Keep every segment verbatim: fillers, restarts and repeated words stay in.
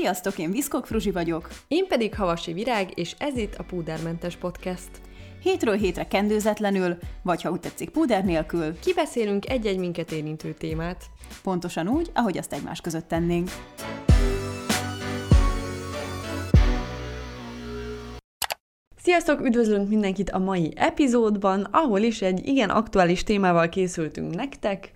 Sziasztok, én Viszkok Fruzsi vagyok. Én pedig Havasi Virág, és ez itt a Pódermentes Podcast. Hétről hétre kendőzetlenül, vagy ha úgy tetszik, púder nélkül, kibeszélünk egy-egy minket érintő témát. Pontosan úgy, ahogy azt egymás között tennénk. Sziasztok, üdvözlünk mindenkit a mai epizódban, ahol is egy igen aktuális témával készültünk nektek.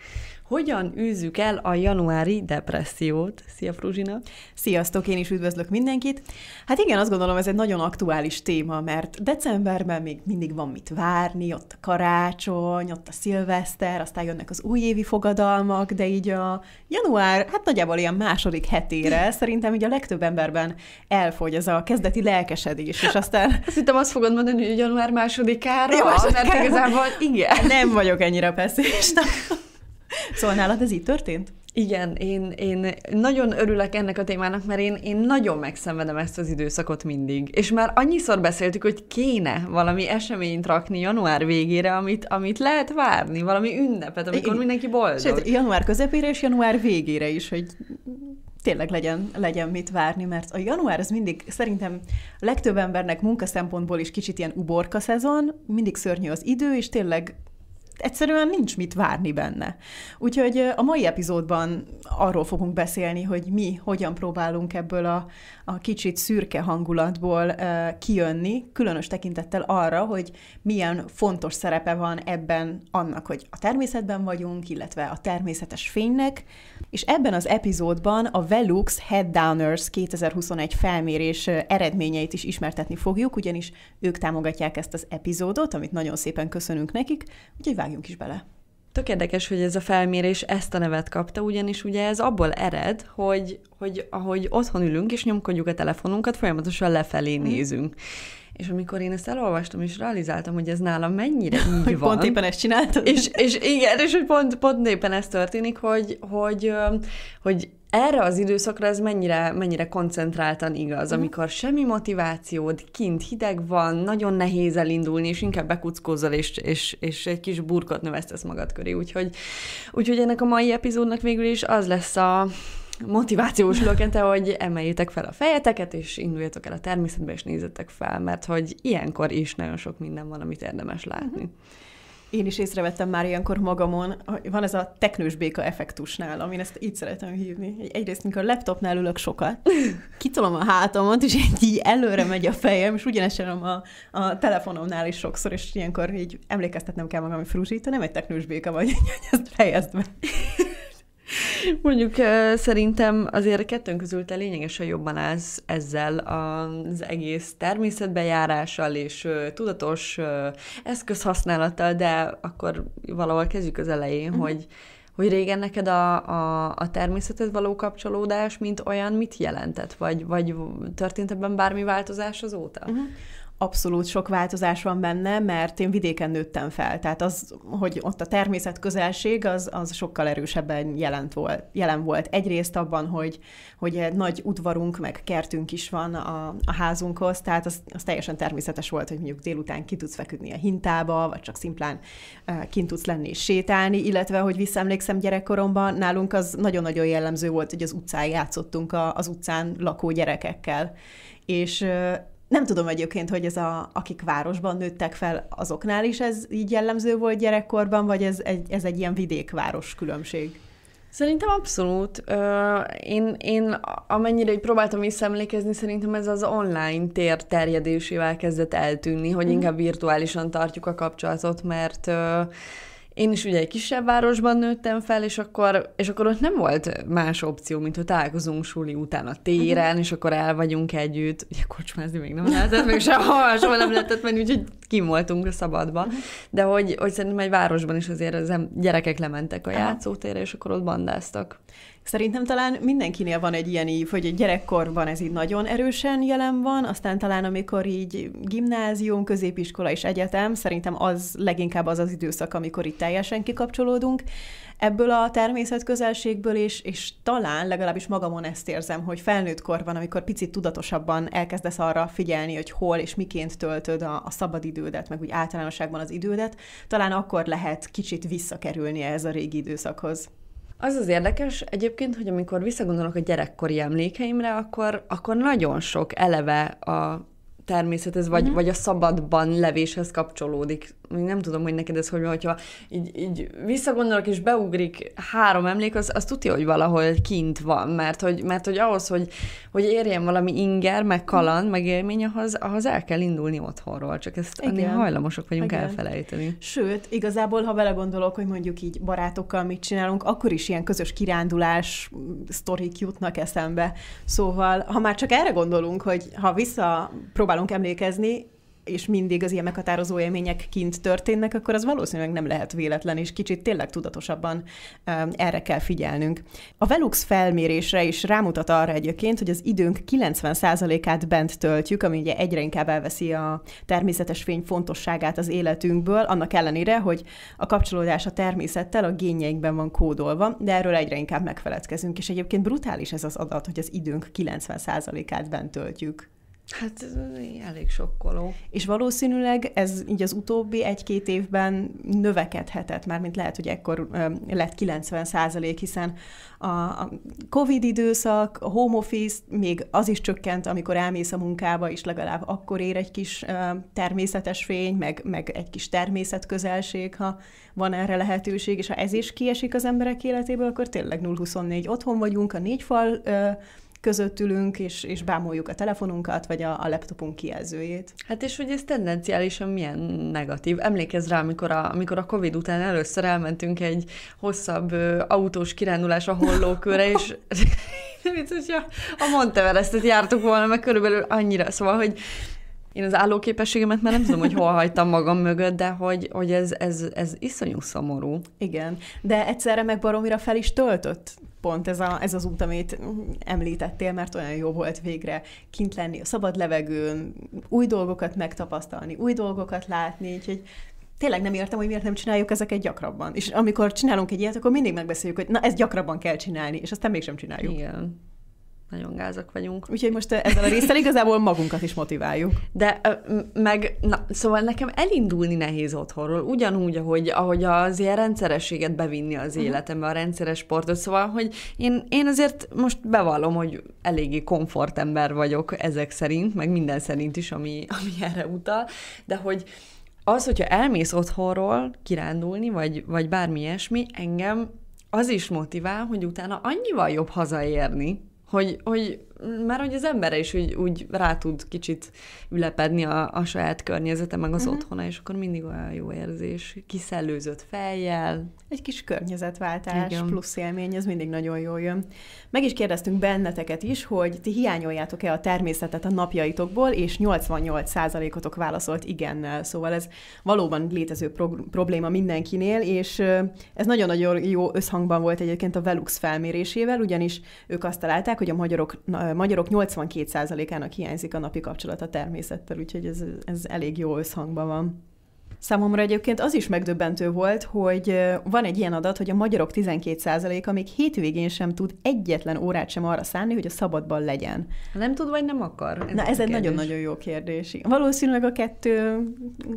Hogyan űzzük el a januári depressziót? Szia, Fruzsina! Sziasztok, én is üdvözlök mindenkit! Hát igen, azt gondolom, ez egy nagyon aktuális téma, mert decemberben még mindig van mit várni, ott a karácsony, ott a szilveszter, aztán jönnek az újévi fogadalmak, de így a január, hát nagyjából ilyen második hetére szerintem így a legtöbb emberben elfogy ez a kezdeti lelkesedés, és aztán... Azt hittem, azt fogod mondani, hogy január másodikára, ja, másodikára. Mert igazából igen. Nem vagyok ennyire pessimista. Szóval nálad ez így történt? Igen, én, én nagyon örülök ennek a témának, mert én, én nagyon megszenvedem ezt az időszakot mindig. És már annyiszor beszéltük, hogy kéne valami eseményt rakni január végére, amit, amit lehet várni, valami ünnepet, amikor mindenki boldog. Sőt, január közepére és január végére is, hogy tényleg legyen, legyen mit várni, mert a január az mindig szerintem a legtöbb embernek munka szempontból is kicsit ilyen uborka szezon, mindig szörnyű az idő, és tényleg... egyszerűen nincs mit várni benne. Úgyhogy a mai epizódban arról fogunk beszélni, hogy mi hogyan próbálunk ebből a, a kicsit szürke hangulatból e, kijönni, különös tekintettel arra, hogy milyen fontos szerepe van ebben annak, hogy a természetben vagyunk, illetve a természetes fénynek, és ebben az epizódban a Velux Head Downers kétezer-huszonegy felmérés eredményeit is ismertetni fogjuk, ugyanis ők támogatják ezt az epizódot, amit nagyon szépen köszönünk nekik, úgyhogy vágjunk is bele. Tök érdekes, hogy ez a felmérés ezt a nevet kapta, ugyanis ugye ez abból ered, hogy, hogy ahogy otthon ülünk és nyomkodjuk a telefonunkat, folyamatosan lefelé nézünk. És amikor én ezt elolvastam, és realizáltam, hogy ez nálam mennyire így hogy van. Pont éppen ezt csináltad. És, és igen, és hogy pont, pont éppen ez történik, hogy, hogy, hogy erre az időszakra ez mennyire, mennyire koncentráltan igaz, amikor semmi motivációd, kint hideg van, nagyon nehéz elindulni, és inkább bekuckózzal, és, és, és egy kis burkot növesztesz magad köré. Úgyhogy, úgyhogy ennek a mai epizódnak végül is az lesz a motivációs lökete, hogy emeljétek fel a fejeteket, és induljatok el a természetbe, és nézzetek fel, mert hogy ilyenkor is nagyon sok minden van, amit érdemes látni. Én is észrevettem már ilyenkor magamon, van ez a teknős béka effektusnál, amin ezt így szeretem hívni. Egyrészt, mikor a laptopnál ülök sokat, kitolom a hátamat, és így előre megy a fejem, és ugyanezt csinálom a, a telefonomnál is sokszor, és ilyenkor így emlékeztetnem kell magam, hogy Fruzsi, te nem egy teknős béka vagy, hogy ezt fejezd be. Mondjuk szerintem azért kettőnk közül te lényegesen jobban állsz ezzel az egész természetbejárással és tudatos eszközhasználattal, de akkor valahol kezdjük az elején, uh-huh. hogy, hogy régen neked a, a, a természethez való kapcsolódás, mint olyan, mit jelentett? Vagy, vagy történt ebben bármi változás azóta? Uh-huh. Abszolút sok változás van benne, mert én vidéken nőttem fel. Tehát az, hogy ott a természet közelség, az, az sokkal erősebben jelent volt, jelen volt. Egyrészt abban, hogy, hogy egy nagy udvarunk, meg kertünk is van a, a házunkhoz, tehát az, az teljesen természetes volt, hogy mondjuk délután ki tudsz feküdni a hintába, vagy csak szimplán uh, kint tudsz lenni és sétálni, illetve, hogy visszaemlékszem gyerekkoromban, nálunk az nagyon-nagyon jellemző volt, hogy az utcán játszottunk a, az utcán lakó gyerekekkel. És... Uh, Nem tudom egyébként, hogy ez a, akik városban nőttek fel, azoknál is ez így jellemző volt gyerekkorban, vagy ez egy, ez egy ilyen vidék-város különbség? Szerintem abszolút. Én, én amennyire így próbáltam visszaemlékezni, szerintem ez az online tér terjedésével kezdett eltűnni, hogy inkább virtuálisan tartjuk a kapcsolatot, mert... Én is ugye egy kisebb városban nőttem fel, és akkor, és akkor ott nem volt más opció, mint hogy találkozunk suli után a téren, uh-huh. és akkor el vagyunk együtt. Ugye kocsmázni még nem lehetett, még sehol, soha nem lehetett menni, úgyhogy kimoltunk a szabadban. Uh-huh. De hogy, hogy szerintem egy városban is azért az gyerekek lementek a játszótérre, és akkor ott bandáztak. Szerintem talán mindenkinél van egy ilyen ív, hogy gyerekkorban ez így nagyon erősen jelen van, aztán talán amikor így gimnázium, középiskola és egyetem, szerintem az leginkább az az időszak, amikor itt teljesen kikapcsolódunk ebből a természetközelségből, és, és talán legalábbis magamon ezt érzem, hogy felnőtt korban, amikor picit tudatosabban elkezdesz arra figyelni, hogy hol és miként töltöd a, a szabadidődet, meg úgy általánosságban az idődet, talán akkor lehet kicsit visszakerülni ez a régi időszakhoz. Az az érdekes egyébként, hogy amikor visszagondolok a gyerekkori emlékeimre, akkor, akkor nagyon sok eleve a természethez, vagy, uh-huh. vagy a szabadban levéshez kapcsolódik. Nem tudom, hogy neked ez hogy van, hogyha így, így visszagondolok és beugrik három emlék, az, az tudja, hogy valahol kint van, mert hogy, mert, hogy ahhoz, hogy, hogy érjen valami inger, meg kaland, meg élmény, ahhoz, ahhoz el kell indulni otthonról, csak ezt annyira hajlamosok vagyunk igen. elfelejteni. Sőt, igazából, ha belegondolok, hogy mondjuk így barátokkal mit csinálunk, akkor is ilyen közös kirándulás sztorik jutnak eszembe. Szóval, ha már csak erre gondolunk, hogy ha visszapróbálunk emlékezni, és mindig az ilyen meghatározó élmények kint történnek, akkor az valószínűleg nem lehet véletlen, és kicsit tényleg tudatosabban um, erre kell figyelnünk. A Velux felmérésre is rámutat arra egyébként, hogy az időnk kilencven százalékát bent töltjük, ami ugye egyre inkább elveszi a természetes fény fontosságát az életünkből, annak ellenére, hogy a kapcsolódás a természettel a génjeinkben van kódolva, de erről egyre inkább megfeledkezünk, és egyébként brutális ez az adat, hogy az időnk kilencven százalékát bent töltjük. Hát elég sokkoló. És valószínűleg ez így az utóbbi egy-két évben növekedhetett, mármint lehet, hogy ekkor lett kilencven százalék, hiszen a Covid időszak, a home office, még az is csökkent, amikor elmész a munkába, és legalább akkor ér egy kis természetes fény, meg, meg egy kis természetközelség, ha van erre lehetőség, és ha ez is kiesik az emberek életéből, akkor tényleg nulla huszonnégy otthon vagyunk, a négy fal között ülünk, és, és bámoljuk a telefonunkat, vagy a, a laptopunk kijelzőjét. Hát és hogy ez tendenciálisan milyen negatív. Emlékezz rá, amikor a, amikor a Covid után először elmentünk egy hosszabb ö, autós kirándulásra Hollókőre, és a Mount Everestet jártuk volna, meg körülbelül annyira. Szóval, hogy én az állóképességemet már nem tudom, hogy hol hagytam magam mögött, de hogy, hogy ez, ez, ez iszonyú szomorú. Igen, de egyszerre meg baromira fel is töltött pont ez, a, ez az út, amit említettél, mert olyan jó volt végre kint lenni a szabad levegőn, új dolgokat megtapasztalni, új dolgokat látni, úgyhogy tényleg nem értem, hogy miért nem csináljuk ezeket gyakrabban. És amikor csinálunk egy ilyet, akkor mindig megbeszéljük, hogy na, ezt gyakrabban kell csinálni, és aztán mégsem csináljuk. Igen. Nagyon gázak vagyunk. Úgyhogy most ezzel a részsel igazából magunkat is motiváljuk. De meg, na, szóval nekem elindulni nehéz otthonról, ugyanúgy, ahogy, ahogy az ilyen rendszerességet bevinni az uh-huh. életembe, a rendszeres sportot. Szóval, hogy én, én azért most bevallom, hogy eléggé komfortember vagyok ezek szerint, meg minden szerint is, ami, ami erre utal, de hogy az, hogyha elmész otthonról kirándulni, vagy, vagy bármi ilyesmi, engem az is motivál, hogy utána annyival jobb hazaérni, Hogy, hogy már hogy az ember is úgy, úgy rá tud kicsit ülepedni a, a saját környezete, meg az uh-huh. otthona, és akkor mindig olyan jó érzés, kiszellőzött fejjel. Egy kis környezetváltás, igen. plusz élmény, ez mindig nagyon jól jön. Meg is kérdeztünk benneteket is, hogy ti hiányoljátok-e a természetet a napjaitokból, és nyolcvannyolc százalékotok válaszolt igennel, szóval ez valóban létező pro- probléma mindenkinél, és ez nagyon-nagyon jó összhangban volt egyébként a Velux felmérésével, ugyanis ők azt találták, hogy a magyarok magyarok nyolcvankét százalékának hiányzik a napi kapcsolat a természettel, úgyhogy ez, ez elég jó összhangban van. Számomra egyébként az is megdöbbentő volt, hogy van egy ilyen adat, hogy a magyarok tizenkét százaléka még hétvégén sem tud egyetlen órát sem arra szánni, hogy a szabadban legyen. Nem tud, vagy nem akar? Ez Na, ez egy nagyon-nagyon jó kérdés. Valószínűleg a kettő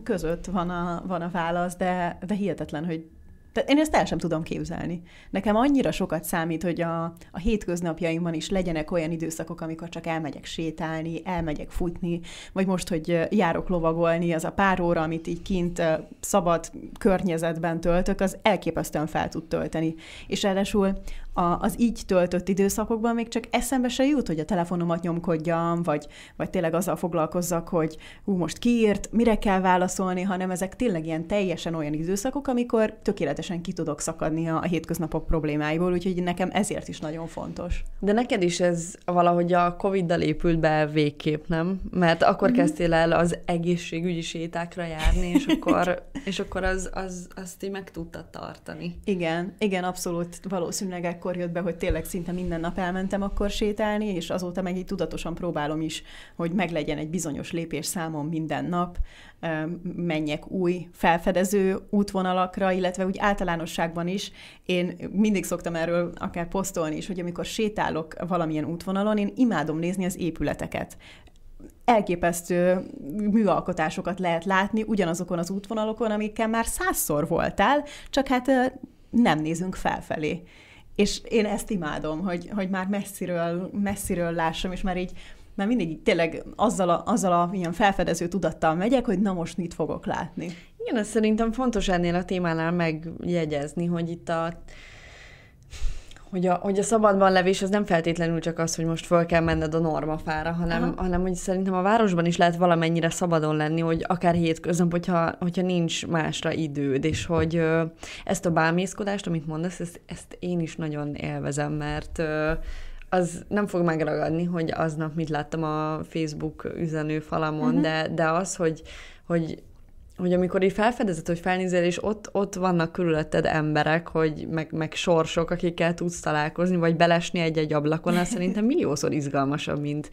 között van a, van a válasz, de, de hihetetlen, hogy tehát én ezt el sem tudom képzelni. Nekem annyira sokat számít, hogy a, a hétköznapjaimban is legyenek olyan időszakok, amikor csak elmegyek sétálni, elmegyek futni, vagy most, hogy járok lovagolni, az a pár óra, amit így kint szabad környezetben töltök, az elképesztően fel tud tölteni. És ráadásul a, az így töltött időszakokban még csak eszembe se jut, hogy a telefonomat nyomkodjam, vagy, vagy tényleg azzal foglalkozzak, hogy hú, most kiírt, mire kell válaszolni, hanem ezek tényleg ilyen teljesen olyan időszakok, amikor tökéletes ki tudok szakadni a hétköznapok problémáiból, úgyhogy nekem ezért is nagyon fontos. De neked is ez valahogy a Covid-dal épült be végképp, nem? Mert akkor mm-hmm. kezdtél el az egészségügyi sétákra járni, és akkor, és akkor az, az, azt így meg tudtad tartani. Igen, igen, abszolút valószínűleg ekkor jött be, hogy tényleg szinte minden nap elmentem akkor sétálni, és azóta meg így tudatosan próbálom is, hogy meglegyen egy bizonyos lépés számom minden nap, menjek új felfedező útvonalakra, illetve úgy általánosságban is. Én mindig szoktam erről akár posztolni is, hogy amikor sétálok valamilyen útvonalon, én imádom nézni az épületeket. Elképesztő műalkotásokat lehet látni ugyanazokon az útvonalokon, amikkel már százszor voltál, csak hát nem nézünk felfelé. És én ezt imádom, hogy, hogy már messziről, messziről lássam, és már így már mindig tényleg azzal a, azzal a ilyen felfedező tudattal megyek, hogy na most mit fogok látni. Igen, azt szerintem fontos ennél a témánál megjegyezni, hogy itt a... Hogy a, hogy a szabadban levés az nem feltétlenül csak az, hogy most föl kell menned a normafára, hanem, hanem hogy szerintem a városban is lehet valamennyire szabadon lenni, hogy akár hétköznap, hogyha, hogyha nincs másra időd, és hogy ö, ezt a bámészkodást, amit mondasz, ezt, ezt én is nagyon élvezem, mert ö, az nem fog megragadni, hogy aznap mit láttam a Facebook üzenőfalamon, uh-huh. de, de az, hogy, hogy hogy amikor így felfedezed, hogy felnézel, és ott, ott vannak körülötted emberek, hogy meg, meg sorsok, akikkel tudsz találkozni, vagy belesni egy-egy ablakon, az szerintem milliószor izgalmasabb, mint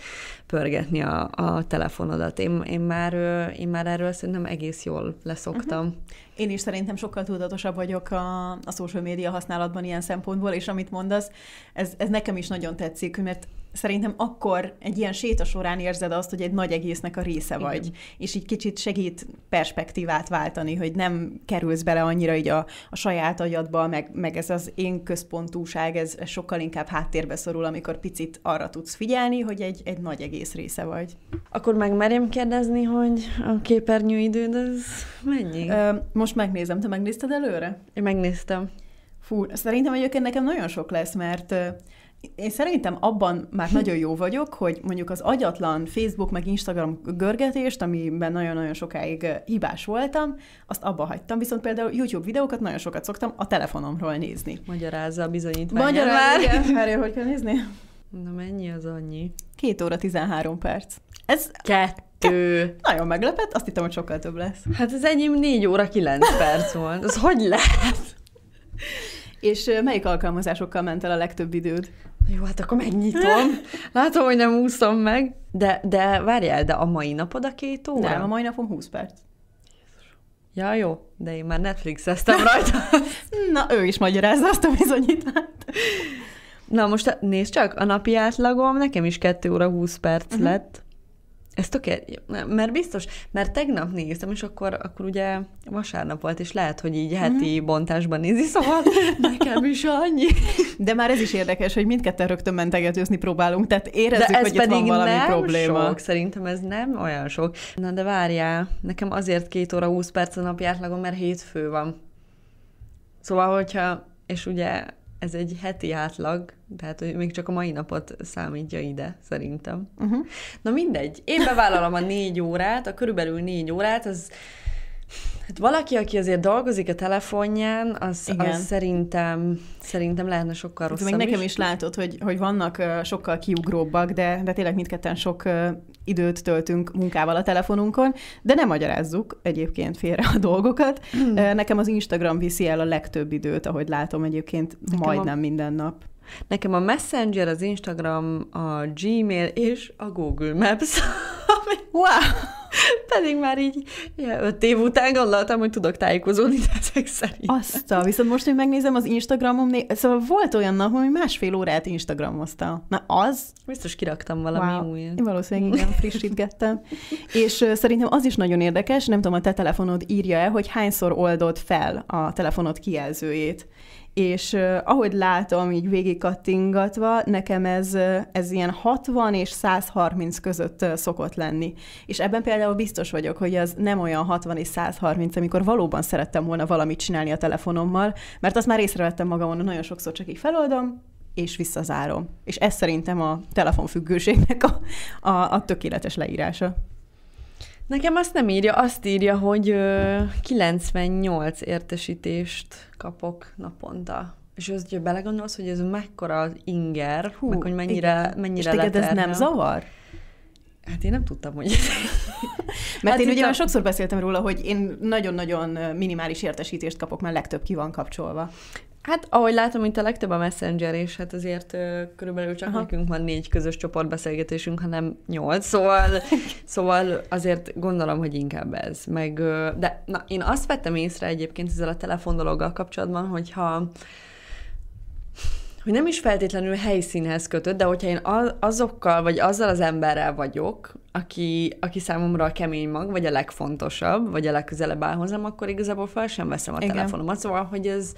pörgetni a, a telefonodat. Én, én, már, én már erről szerintem egész jól leszoktam. Uh-huh. Én is szerintem sokkal tudatosabb vagyok a, a social media használatban ilyen szempontból, és amit mondasz, ez, ez nekem is nagyon tetszik, mert szerintem akkor egy ilyen séta során érzed azt, hogy egy nagy egésznek a része vagy. Igen. És így kicsit segít perspektívát váltani, hogy nem kerülsz bele annyira így a, a saját agyadba, meg, meg ez az én központúság, ez, ez sokkal inkább háttérbe szorul, amikor picit arra tudsz figyelni, hogy egy, egy nagy egész része vagy. Akkor meg merjem kérdezni, hogy a képernyőidőd az mennyi? Ö, most megnézem. Te megnézted előre? Én megnéztem. Fú, szerintem egyébként nekem nagyon sok lesz, mert... Én szerintem abban már nagyon jó vagyok, hogy mondjuk az agyatlan Facebook meg Instagram görgetést, amiben nagyon-nagyon sokáig hibás voltam, azt abba hagytam, viszont például YouTube videókat nagyon sokat szoktam a telefonomról nézni. Magyarázza a bizonyítvány. Magyarázza, már hogy kell nézni? Na mennyi az annyi? két óra tizenhárom perc. Ez... Kettő. Kettő. Nagyon meglepett, azt hittem, hogy sokkal több lesz. Hát az enyém négy óra kilenc perc volt. Az hogy lehet? És melyik alkalmazásokkal ment el a legtöbb időd? Jó, hát akkor megnyitom. Látom, hogy nem úszom meg. De, de várjál, de a mai napod a két óra? Nem, a mai napom húsz perc. Jézus. Ja, jó, de én már Netflix-eztem rajta. Na, ő is magyarázza azt a bizonyítást. Na most nézd csak, a napi átlagom nekem is két óra húsz perc uh-huh. lett. Ez tökéletes, mert biztos, mert tegnap néztem, és akkor, akkor ugye vasárnap volt, és lehet, hogy így heti mm. bontásban nézi, szóval nekem is annyi. De már ez is érdekes, hogy mindketten rögtön mentegetőzni próbálunk, tehát érezzük, hogy itt van valami probléma. De ez pedig szerintem ez nem olyan sok. Na de várjál, nekem azért két óra húsz perc a napi átlagom, mert hétfő van. Szóval, hogyha, és ugye ez egy heti átlag, tehát hogy még csak a mai napot számítja ide, szerintem. Uh-huh. Na mindegy, én bevállalom a négy órát, a körülbelül négy órát, az hát valaki, aki azért dolgozik a telefonján, az, az szerintem, szerintem lehetne sokkal rosszabb is. Még nekem is látod, hogy, hogy vannak sokkal kiugróbbak, de, de tényleg mindketten sok időt töltünk munkával a telefonunkon, de nem magyarázzuk egyébként félre a dolgokat. Hmm. Nekem az Instagram viszi el a legtöbb időt, ahogy látom egyébként nekem majdnem a... minden nap. Nekem a Messenger, az Instagram, a Gmail és a Google Maps. Wow! Pedig már így ja, öt év után gondoltam, hogy tudok tájékozódni ezek szerint. Aztán, viszont most, hogy megnézem az Instagramom, né- szóval volt olyan nap, hogy másfél órát Instagramoztam. Na az... Biztos kiraktam valami wow. újat. Valószínűleg igen, frissítgettem. És uh, szerintem az is nagyon érdekes, nem tudom, a te telefonod írja-e, hogy hányszor oldod fel a telefonod kijelzőjét. És uh, ahogy látom, így végig kattingatva, nekem ez, ez ilyen hatvan és százharminc között uh, szokott lenni. És ebben például biztos vagyok, hogy az nem olyan hatvan és százharminc, amikor valóban szerettem volna valamit csinálni a telefonommal, mert azt már észrevettem magamon, nagyon sokszor csak így feloldom, és visszazárom. És ez szerintem a telefonfüggőségnek a, a, a tökéletes leírása. Nekem azt nem írja, azt írja, hogy kilencvennyolc értesítést kapok naponta. És az, hogyha belegondolsz, hogy ez mekkora az inger, hú, meg hogy mennyire, mennyire leternem. És téged ez nem zavar? Hát én nem tudtam, hogy... Mert hát én ugye a... sokszor beszéltem róla, hogy én nagyon-nagyon minimális értesítést kapok, mert legtöbb ki van kapcsolva. Hát ahogy látom, itt a legtöbb a Messenger, és hát azért uh, körülbelül csak aha. nekünk van négy közös csoportbeszélgetésünk, hanem nyolc, szóval, szóval azért gondolom, hogy inkább ez. Meg, de na, én azt vettem észre egyébként ezzel a telefondologgal kapcsolatban, hogyha hogy nem is feltétlenül helyszínhez kötött, de hogyha én azokkal, vagy azzal az emberrel vagyok, aki, aki számomra a kemény mag, vagy a legfontosabb, vagy a legközelebb áll hozzám, akkor igazából fel sem veszem a igen. telefonomat. Szóval, hogy ez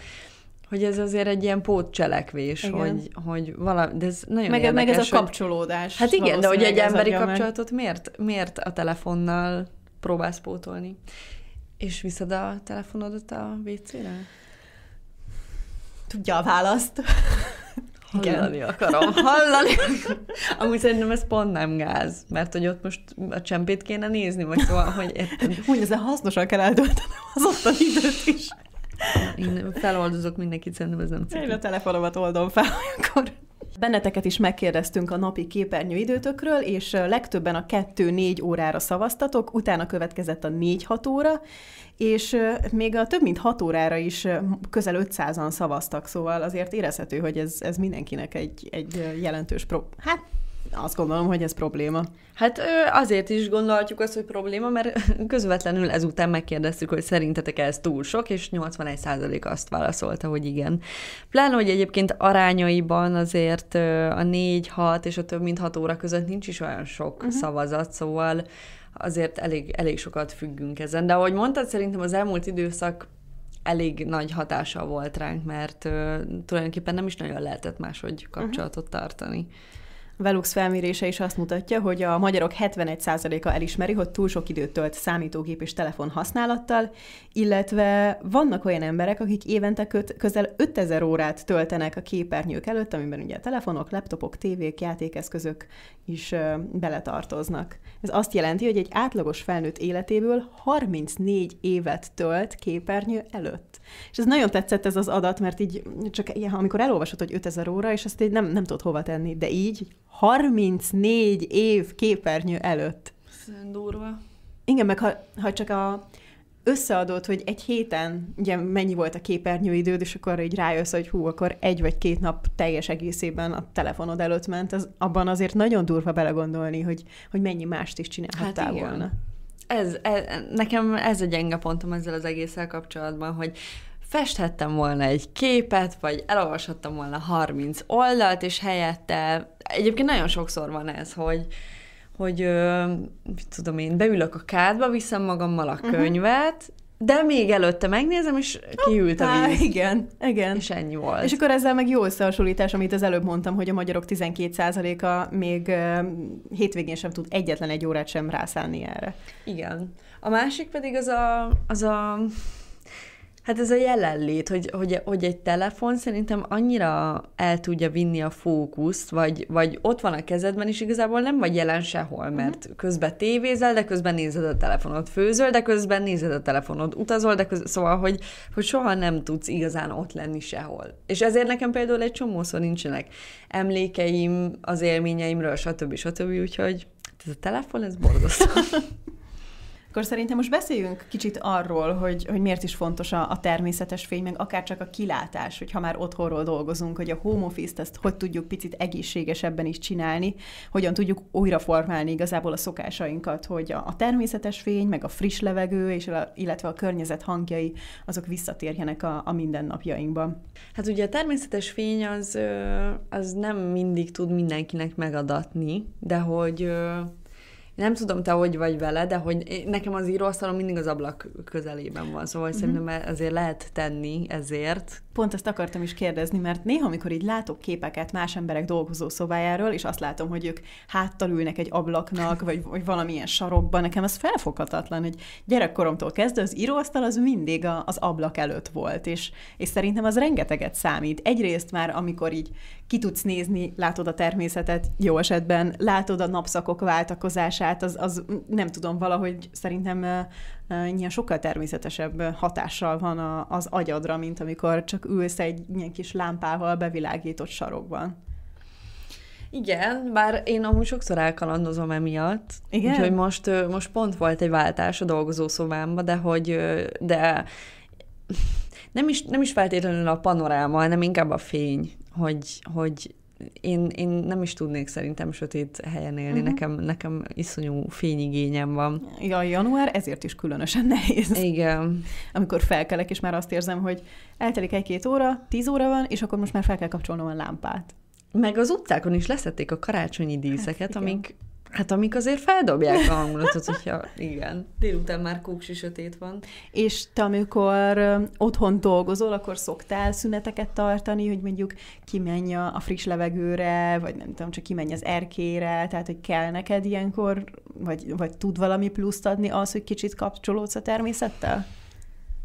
hogy ez azért egy ilyen pótcselekvés, hogy, hogy valami, de ez nagyon meg, érdekes. Meg ez a kapcsolódás. Hogy, hát igen, de hogy egy emberi kapcsolatot miért, miért a telefonnal próbálsz pótolni? És viszed a telefonodat a vécére? Tudja a választ. Hallani igen. akarom, hallani. Amúgy szerintem ez pont nem gáz, mert hogy ott most a csempét kéne nézni, vagy szóval, hogy értem. Úgy, ezen hasznosan kell eldöltenem az ottan időt is. Én feloldozok mindenkit, szerintem ez nem ciki. Én a telefonomat oldom fel, akkor... Benneteket is megkérdeztünk a napi képernyőidőtökről, és legtöbben a kettő-négy órára szavaztatok, utána következett a négy-hat óra, és még a több mint hat órára is közel ötszázan szavaztak, szóval azért érezhető, hogy ez, ez mindenkinek egy, egy jelentős probléma. Hát azt gondolom, hogy ez probléma. Hát azért is gondolhatjuk azt, hogy probléma, mert közvetlenül ezután megkérdeztük, hogy szerintetek ez túl sok, és nyolcvanegy százalék azt válaszolta, hogy igen. Pláne, hogy egyébként arányaiban azért a négy-hat és a több mint hat óra között nincs is olyan sok uh-huh. szavazat, szóval azért elég, elég sokat függünk ezen. De ahogy mondtad, szerintem az elmúlt időszak elég nagy hatása volt ránk, mert tulajdonképpen nem is nagyon lehetett máshogy kapcsolatot uh-huh. tartani. Velux felmérése is azt mutatja, hogy a magyarok hetvenegy százaléka elismeri, hogy túl sok időt tölt számítógép és telefon használattal, illetve vannak olyan emberek, akik évente közel ötezer órát töltenek a képernyők előtt, amiben ugye a telefonok, laptopok, tévék, játékeszközök is beletartoznak. Ez azt jelenti, hogy egy átlagos felnőtt életéből harmincnégy évet tölt képernyő előtt. És ez nagyon tetszett ez az adat, mert így csak ilyen, amikor elolvasod, hogy ötezer óra, és azt így nem, nem tudod hova tenni, de így harmincnégy év képernyő előtt. Szerintem durva. Igen, meg ha, ha csak a összeadod, hogy egy héten ugye mennyi volt a képernyőidőd, és akkor így rájössz, hogy hú, akkor egy vagy két nap teljes egészében a telefonod előtt ment, az, abban azért nagyon durva belegondolni, hogy, hogy mennyi mást is csinálhattál hát volna. Ez, ez, nekem ez a gyenge pontom ezzel az egésszel kapcsolatban, hogy festhettem volna egy képet, vagy elolvashattam volna harminc oldalt, és helyette, egyébként nagyon sokszor van ez, hogy, hogy mit tudom én, beülök a kádba, viszem magammal a könyvet, uh-huh. de még előtte megnézem, és kiült a víz. Há, igen, igen. És ennyi volt. És akkor ezzel meg jó összehasonlítás, amit az előbb mondtam, hogy a magyarok tizenkét százaléka még hétvégén sem tud egyetlen egy órát sem rászállni erre. Igen. A másik pedig az a... Az a hát ez a jelenlét, hogy, hogy, hogy egy telefon szerintem annyira el tudja vinni a fókuszt, vagy, vagy ott van a kezedben, és igazából nem vagy jelen sehol, mert közben tévézel, de közben nézed a telefonod, főzöl, de közben nézed a telefonod, utazol, de közben, szóval, hogy, hogy soha nem tudsz igazán ott lenni sehol. És ezért nekem például egy csomószor nincsenek emlékeim az élményeimről, stb. stb. Úgyhogy ez a telefon, ez borzasztó. Akkor szerintem most beszéljünk kicsit arról, hogy, hogy miért is fontos a, a természetes fény, meg akár csak a kilátás, hogy ha már otthonról dolgozunk, hogy a home office-t ezt hogy tudjuk picit egészségesebben is csinálni, hogyan tudjuk újraformálni igazából a szokásainkat, hogy a, a természetes fény, meg a friss levegő, és a, illetve a környezet hangjai, azok visszatérjenek a, a mindennapjainkba. Hát ugye a természetes fény az, az nem mindig tud mindenkinek megadatni, de hogy... Nem tudom, te hogy vagy vele, de hogy nekem az íróasztalom mindig az ablak közelében van, szóval mm-hmm. szerintem azért lehet tenni ezért. Pont ezt akartam is kérdezni, mert néha, amikor így látok képeket más emberek dolgozó szobájáról, és azt látom, hogy ők háttal ülnek egy ablaknak, vagy, vagy valamilyen sarokban, nekem ez felfoghatatlan, hogy gyerekkoromtól kezdve az íróasztal az mindig a, az ablak előtt volt, és, és szerintem az rengeteget számít. Egyrészt már, amikor így ki tudsz nézni, látod a természetet, jó esetben látod a napszakok váltakozását, az, az nem tudom, valahogy szerintem ilyen sokkal természetesebb hatással van a, az agyadra, mint amikor csak ülsz egy ilyen kis lámpával bevilágított sarokban. Igen, bár én amúgy sokszor elkalandozom emiatt. Igen? Úgyhogy most, most pont volt egy váltás a dolgozószobámba, de hogy... De nem is, nem is feltétlenül a panoráma, hanem inkább a fény, hogy... hogy Én, én nem is tudnék szerintem sötét helyen élni, uh-huh. nekem, nekem iszonyú fényigényem van. Ja, január ezért is különösen nehéz. Igen. Amikor felkelek, és már azt érzem, hogy eltelik egy-két óra, tíz óra van, és akkor most már fel kell kapcsolnom a lámpát. Meg az utcákon is leszették a karácsonyi díszeket, hát, amik Hát amik azért feldobják a hangulatot, hogyha igen. Délután már kóksi sötét van. És te, amikor otthon dolgozol, akkor szoktál szüneteket tartani, hogy mondjuk kimenj a friss levegőre, vagy nem tudom, csak kimenj az erkére, tehát hogy kell neked ilyenkor, vagy, vagy tud valami pluszt adni az, hogy kicsit kapcsolódsz a természettel?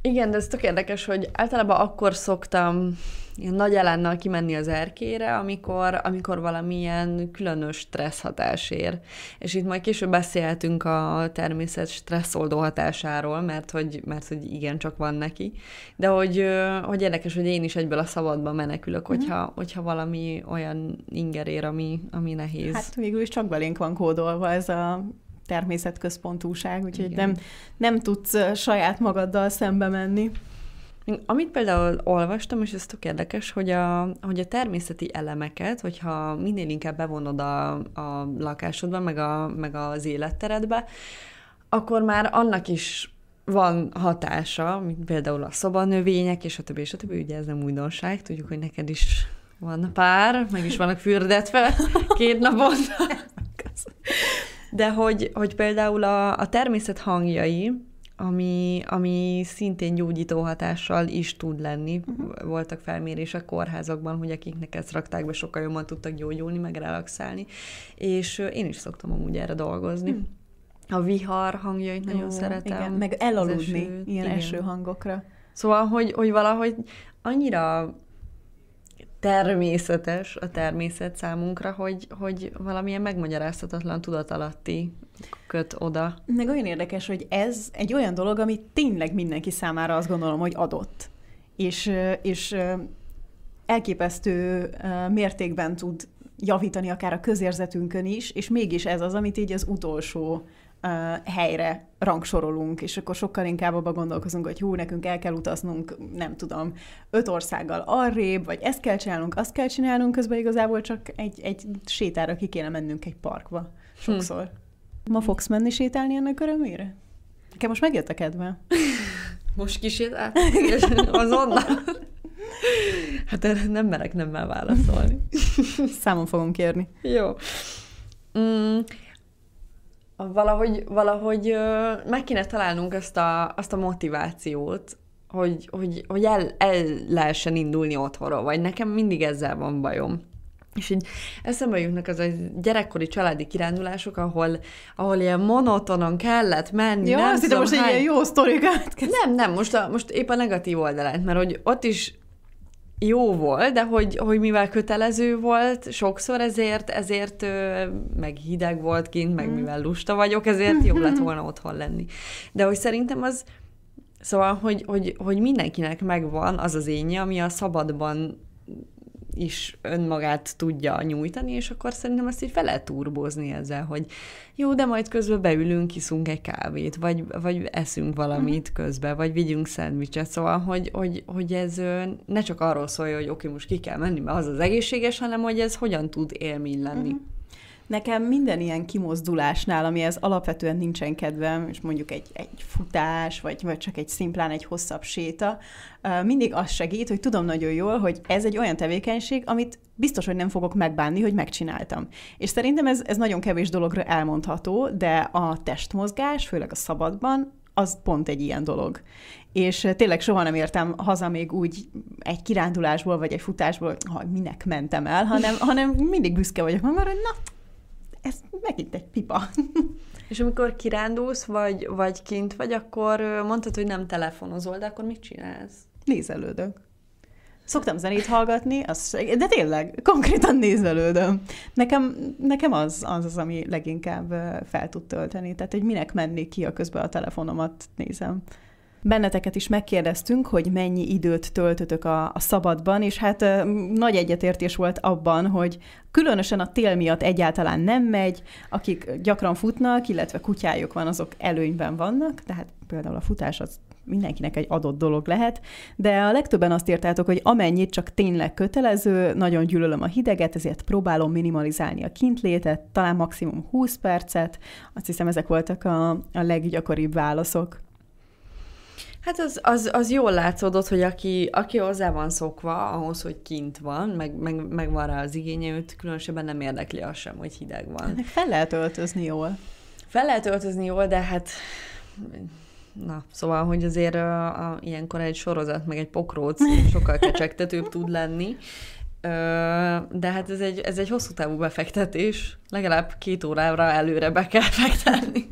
Igen, de ez tök érdekes, hogy általában akkor szoktam ilyen nagy elánnal kimenni az erkére, amikor, amikor valamilyen különös stressz hatás ér. És itt majd később beszélhetünk a természet stresszoldó hatásáról, mert hogy, mert, hogy igen, csak van neki. De hogy, hogy érdekes, hogy én is egyből a szabadba menekülök, mm-hmm. hogyha, hogyha valami olyan inger ér, ami, ami nehéz. Hát végül is csak belénk van kódolva ez a természetközpontúság, úgyhogy nem, nem tudsz saját magaddal szembe menni. Amit például olvastam, és ez tök érdekes, hogy a, hogy a természeti elemeket, hogyha minél inkább bevonod a, a lakásodba, meg, a, meg az életteredbe, akkor már annak is van hatása, mint például a szobanövények, és a többi, és a többi, ugye ez nem újdonság, tudjuk, hogy neked is van pár, meg is vannak fürdetve két naponta. De hogy, hogy például a, a természet hangjai, ami, ami szintén gyógyító hatással is tud lenni. Uh-huh. Voltak felmérések kórházakban, hogy akiknek ezt rakták be, sokkal jobban tudtak gyógyulni, meg relaxálni. És én is szoktam amúgy erre dolgozni. Uh-huh. A vihar hangjait nagyon Jó, szeretem. Igen. Meg elaludni eső, ilyen igen. eső hangokra. Szóval, hogy, hogy valahogy annyira természetes a természet számunkra, hogy, hogy valamilyen megmagyarázhatatlan tudatalatti köt oda. Meg olyan érdekes, hogy ez egy olyan dolog, ami tényleg mindenki számára azt gondolom, hogy adott. És, és elképesztő mértékben tud javítani akár a közérzetünkön is, és mégis ez az, amit így az utolsó helyre rangsorolunk, és akkor sokkal inkább abba gondolkozunk, hogy hú, nekünk el kell utaznunk, nem tudom, öt országgal arrébb, vagy ezt kell csinálnunk, azt kell csinálnunk, közben igazából csak egy, egy sétára ki kéne mennünk egy parkba. Sokszor. Hm. Ma fogsz menni sétálni ennek örömére? Nekem most megjött a kedve. Most kisétált? Azonnal? Hát erre nem merek nem már válaszolni. Számon fogom kérni. Jó. Mm. Valahogy, valahogy meg kéne találnunk azt a, azt a motivációt, hogy, hogy, hogy el, el lehessen indulni otthonról, vagy nekem mindig ezzel van bajom. És így eszembe jutnak az a gyerekkori családi kirándulások, ahol, ahol ilyen monotonon kellett menni. Jó, azt hiszem, most hány... ilyen jó sztorikát kezd. Nem, nem, most, a, most épp a negatív oldalát, mert hogy ott is jó volt, de hogy, hogy mivel kötelező volt, sokszor ezért, ezért meg hideg volt kint, meg mivel lusta vagyok, ezért jobb lett volna otthon lenni. De hogy szerintem az, szóval, hogy, hogy, hogy mindenkinek megvan az az énje, ami a szabadban is önmagát tudja nyújtani, és akkor szerintem ezt így vele turbózni ezzel, hogy jó, de majd közben beülünk, iszunk egy kávét, vagy, vagy eszünk valamit közben, vagy vigyünk szendvicset, szóval, hogy, hogy, hogy ez ne csak arról szólja, hogy oké, most ki kell menni, mert az az egészséges, hanem hogy ez hogyan tud élmény lenni. Nekem minden ilyen kimozdulásnál, amihez alapvetően nincsen kedvem, és mondjuk egy, egy futás, vagy, vagy csak egy szimplán egy hosszabb séta, mindig az segít, hogy tudom nagyon jól, hogy ez egy olyan tevékenység, amit biztos, hogy nem fogok megbánni, hogy megcsináltam. És szerintem ez, ez nagyon kevés dologra elmondható, de a testmozgás, főleg a szabadban, az pont egy ilyen dolog. És tényleg soha nem értem haza még úgy egy kirándulásból, vagy egy futásból, hogy minek mentem el, hanem, hanem mindig büszke vagyok magam, hogy na, ez megint egy pipa. És amikor kirándulsz, vagy, vagy kint vagy, akkor mondtad, hogy nem telefonozol, de akkor mit csinálsz? Nézelődök. Szoktam zenét hallgatni, az, de tényleg, konkrétan nézelődöm. Nekem, nekem az, az az, ami leginkább fel tud tölteni. Tehát, hogy minek mennék ki, a közben a telefonomat nézem. Benneteket is megkérdeztünk, hogy mennyi időt töltötök a, a szabadban, és hát ö, nagy egyetértés volt abban, hogy különösen a tél miatt egyáltalán nem megy, akik gyakran futnak, illetve kutyájuk van, azok előnyben vannak, tehát például a futás az mindenkinek egy adott dolog lehet, de a legtöbben azt írtátok, hogy amennyit csak tényleg kötelező, nagyon gyűlölöm a hideget, ezért próbálom minimalizálni a kintlétet, talán maximum húsz percet, azt hiszem ezek voltak a, a leggyakoribb válaszok. Hát az, az, az jól látszódott, hogy aki, aki hozzá van szokva ahhoz, hogy kint van, meg, meg, meg van rá az igénye, őt különösebben nem érdekli az sem, hogy hideg van. Ennek fel lehet öltözni jól. Fel lehet öltözni jól, de hát... Na, szóval, hogy azért a, a, ilyenkor egy sorozat, meg egy pokróc sokkal kecsegtetőbb tud lenni. Ö, de hát ez egy, ez egy hosszú távú befektetés. Legalább két órára előre be kell fektetni.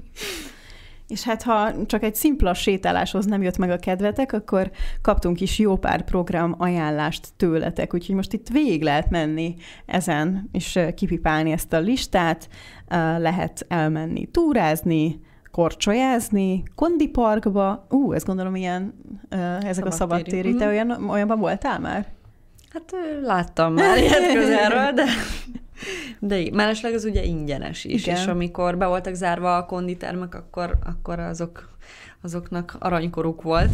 És hát ha csak egy szimpla sétáláshoz nem jött meg a kedvetek, akkor kaptunk is jó pár program ajánlást tőletek, úgyhogy most itt végig lehet menni ezen, és kipipálni ezt a listát, lehet elmenni túrázni, korcsolyázni, kondiparkba, ú, ezt gondolom ilyen, ezek a szabadtéri, te olyan, olyanban voltál már? Hát láttam már ilyet közelről, de... De mellesleg az ugye ingyenes is, igen. És amikor be voltak zárva a konditermek, akkor, akkor azok, azoknak aranykoruk volt.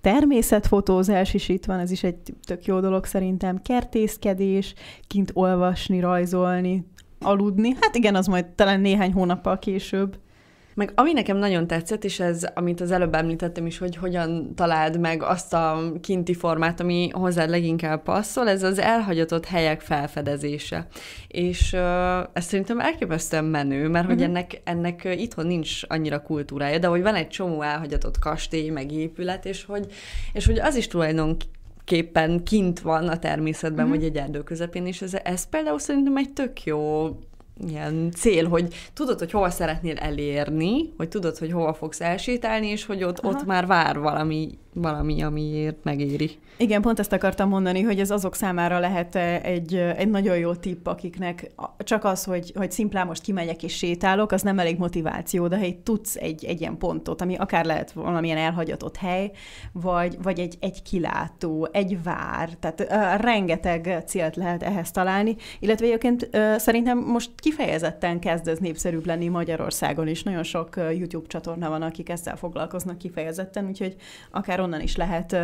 Természetfotózás is itt van, ez is egy tök jó dolog szerintem. Kertészkedés, kint olvasni, rajzolni, aludni. Hát igen, az majd talán néhány hónappal később. Meg ami nekem nagyon tetszett, és ez, amit az előbb említettem is, hogy hogyan találd meg azt a kinti formát, ami hozzád leginkább passzol, ez az elhagyatott helyek felfedezése. És ez szerintem elképesztően menő, mert hogy ennek, ennek itthon nincs annyira kultúrája, de hogy van egy csomó elhagyatott kastély, meg épület, és hogy, és hogy az is tulajdonképpen kint van a természetben, vagy egy erdő közepén, és ez, ez például szerintem egy tök jó... ilyen cél, hogy tudod, hogy hova szeretnél elérni, hogy tudod, hogy hova fogsz elsétálni, és hogy ott, ott már vár valami, valami, amiért megéri. Igen, pont ezt akartam mondani, hogy ez azok számára lehet egy, egy nagyon jó tipp, akiknek csak az, hogy, hogy szimplán most kimegyek és sétálok, az nem elég motiváció, de ha itt tudsz egy, egy ilyen pontot, ami akár lehet valamilyen elhagyatott hely, vagy, vagy egy, egy kilátó, egy vár, tehát uh, rengeteg célt lehet ehhez találni, illetve egyébként uh, szerintem most kifejezetten kezd ez népszerűbb lenni Magyarországon is. Nagyon sok YouTube csatorna van, akik ezzel foglalkoznak kifejezetten, úgyhogy akár onnan is lehet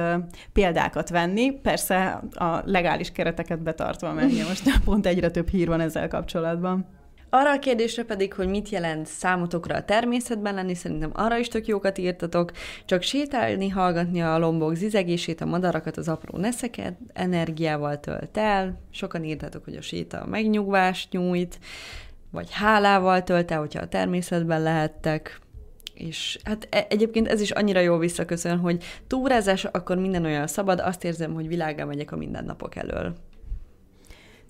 példákat venni. Persze a legális kereteket betartva, mert most pont egyre több hír van ezzel kapcsolatban. Arra a kérdésre pedig, hogy mit jelent számotokra a természetben lenni, szerintem arra is tök jókat írtatok. Csak sétálni, hallgatni a lombok zizegését, a madarakat, az apró neszeket, energiával tölt el. Sokan írtatok, hogy a séta megnyugvást nyújt, vagy hálával tölt el, hogyha a természetben lehettek. És hát egyébként ez is annyira jól visszaköszön, hogy túrázás, akkor minden olyan szabad, azt érzem, hogy világgá megyek a mindennapok elől.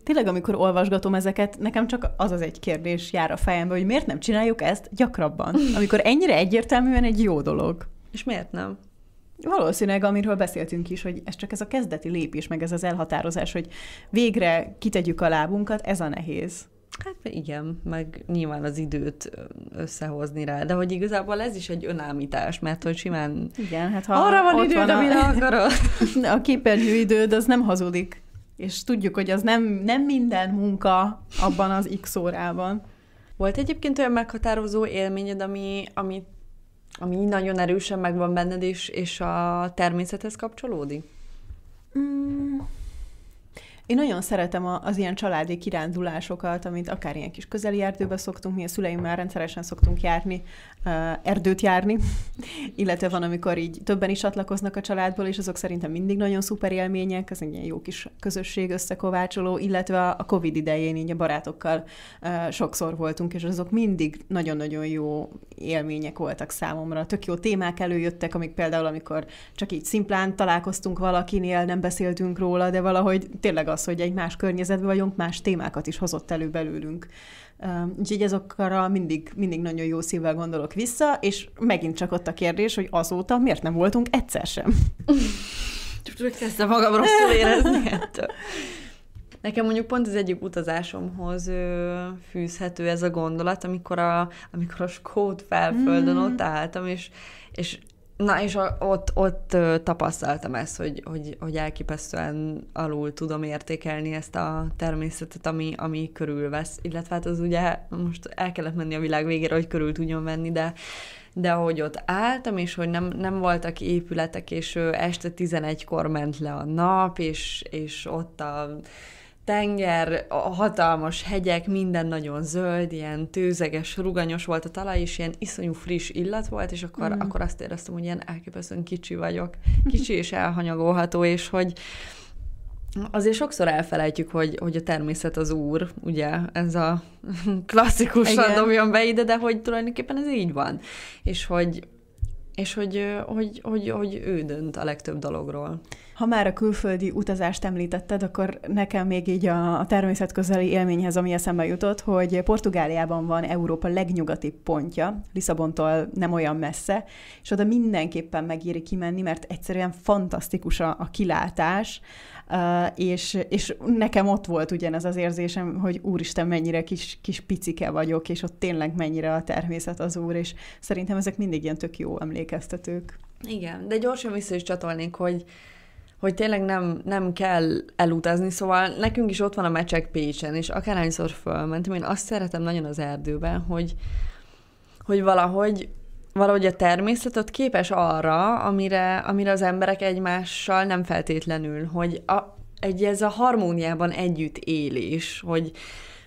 Tényleg, amikor olvasgatom ezeket, nekem csak az az egy kérdés jár a fejembe, hogy miért nem csináljuk ezt gyakrabban, amikor ennyire egyértelműen egy jó dolog. És miért nem? Valószínűleg, amiről beszéltünk is, hogy ez csak ez a kezdeti lépés, meg ez az elhatározás, hogy végre kitegyük a lábunkat, ez a nehéz. Hát igen, meg nyilván az időt összehozni rá, de hogy igazából ez is egy önállítás, mert hogy simán igen, hát ha arra van időd, van a... amire akarod. A képernyőidőd az nem hazudik. És tudjuk, hogy az nem, nem minden munka abban az X órában. Volt egyébként olyan meghatározó élményed, ami, ami, ami nagyon erősen megvan benned, és, és a természethez kapcsolódik? Mm. Én nagyon szeretem az ilyen családi kirándulásokat, amit akár ilyen kis közeli erdőbe szoktunk, mi a szüleimmel rendszeresen szoktunk járni, erdőt járni, illetve van, amikor így többen is csatlakoznak a családból, és azok szerintem mindig nagyon szuper élmények, ez egy ilyen jó kis közösség összekovácsoló, illetve a Covid idején így a barátokkal sokszor voltunk, és azok mindig nagyon-nagyon jó élmények voltak számomra. Tök jó témák előjöttek, amik például, amikor csak így szimplán találkoztunk valakinél, nem beszéltünk róla, de valahogy tényleg az, hogy egy más környezetben vagyunk, más témákat is hozott elő belőlünk. Úgyhogy ezokra mindig, mindig nagyon jó szívvel gondolok vissza, és megint csak ott a kérdés, hogy azóta miért nem voltunk egyszer sem. Csak kezdtem magam rosszul érezni ettől. Nekem mondjuk pont az egyik utazásomhoz fűzhető ez a gondolat, amikor a, amikor a Skót felföldön mm. ott álltam, és, és na, és ott, ott tapasztaltam ezt, hogy, hogy, hogy elképesztően alul tudom értékelni ezt a természetet, ami, ami körülvesz. Illetve hát az ugye, most el kellett menni a világ végére, hogy körül tudjon venni, de, de ahogy ott álltam, és hogy nem, nem voltak épületek, és este tizenegykor ment le a nap, és, és ott a tenger, a hatalmas hegyek, minden nagyon zöld, ilyen tőzeges, ruganyos volt a talaj, és ilyen iszonyú friss illat volt, és akkor, mm. akkor azt éreztem, hogy ilyen elképesztően kicsi vagyok. Kicsi és elhanyagolható, és hogy azért sokszor elfelejtjük, hogy, hogy a természet az úr, ugye, ez a klasszikusan dobjon be ide, de hogy tulajdonképpen ez így van. És hogy és hogy, hogy, hogy, hogy ő dönt a legtöbb dologról. Ha már a külföldi utazást említetted, akkor nekem még így a természetközeli élményhez, ami eszembe jutott, hogy Portugáliában van Európa legnyugatibb pontja, Lisszabontól nem olyan messze, és oda mindenképpen megéri kimenni, mert egyszerűen fantasztikus a, a kilátás, és, és nekem ott volt ugyanez az érzésem, hogy úristen, mennyire kis, kis picike vagyok, és ott tényleg mennyire a természet az úr, és szerintem ezek mindig ilyen tök jó emlékeztetők. Igen, de gyorsan vissza is csatolnék, hogy hogy tényleg nem, nem kell elutazni, szóval nekünk is ott van a Mecsek Pécsen, és akárhányszor fölmentem, én azt szeretem nagyon az erdőben, hogy, hogy valahogy, valahogy a természet ott képes arra, amire, amire az emberek egymással nem feltétlenül, hogy a, egy ez a harmóniában együtt élés, hogy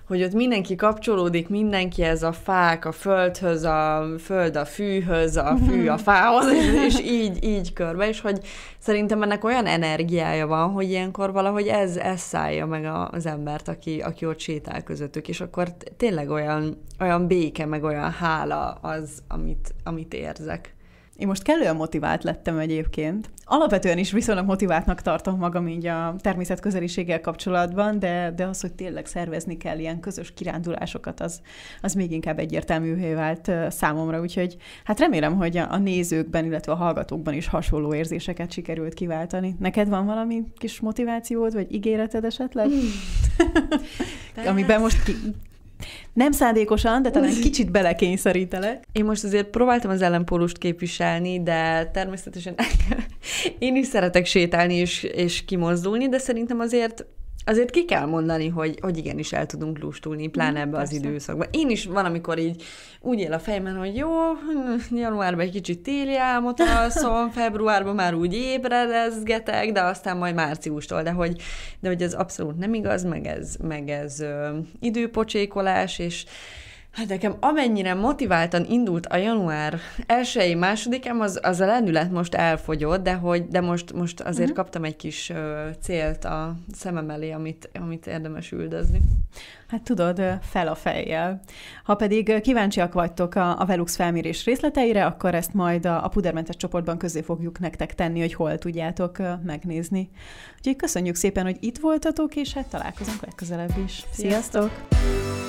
hogy ott mindenki kapcsolódik, mindenki ez a fák a földhöz, a föld a fűhöz, a fű a fához, és így, így körbe, és hogy szerintem ennek olyan energiája van, hogy ilyenkor valahogy ez, ez szállja meg az embert, aki, aki ott sétál közöttük, és akkor tényleg olyan, olyan béke, meg olyan hála az, amit, amit érzek. Én most kellően motivált lettem egyébként. Alapvetően is viszonylag motiváltnak tartom magam így a természetközeliséggel kapcsolatban, de, de az, hogy tényleg szervezni kell ilyen közös kirándulásokat, az, az még inkább egyértelművé vált számomra. Úgyhogy hát remélem, hogy a, a nézőkben, illetve a hallgatókban is hasonló érzéseket sikerült kiváltani. Neked van valami kis motivációd, vagy ígéreted esetleg? Amiben most ki... Nem szándékosan, de talán kicsit belekényszerítelek. Én most azért próbáltam az ellenpólust képviselni, de természetesen én is szeretek sétálni és, és kimozdulni, de szerintem azért, azért ki kell mondani, hogy, hogy igenis el tudunk lustulni, pláne ebbe az időszakban. Én is van, amikor így úgy él a fejemben, hogy jó, januárban egy kicsit téli álmot alszom, februárban már úgy ébredezgetek, de aztán majd márciustól, de hogy, de hogy ez abszolút nem igaz, meg ez, meg ez ö, időpocsékolás, és hát nekem amennyire motiváltan indult a január elsején, másodikán, az, az a lendület most elfogyott, de, hogy, de most, most azért uh-huh. kaptam egy kis uh, célt a szemem elé, amit, amit érdemes üldözni. Hát tudod, fel a fejjel. Ha pedig kíváncsiak vagytok a, a Velux felmérés részleteire, akkor ezt majd a, a Pódermentes csoportban közé fogjuk nektek tenni, hogy hol tudjátok megnézni. Úgyhogy köszönjük szépen, hogy itt voltatok, és hát találkozunk legközelebb is. Sziasztok! Sziasztok.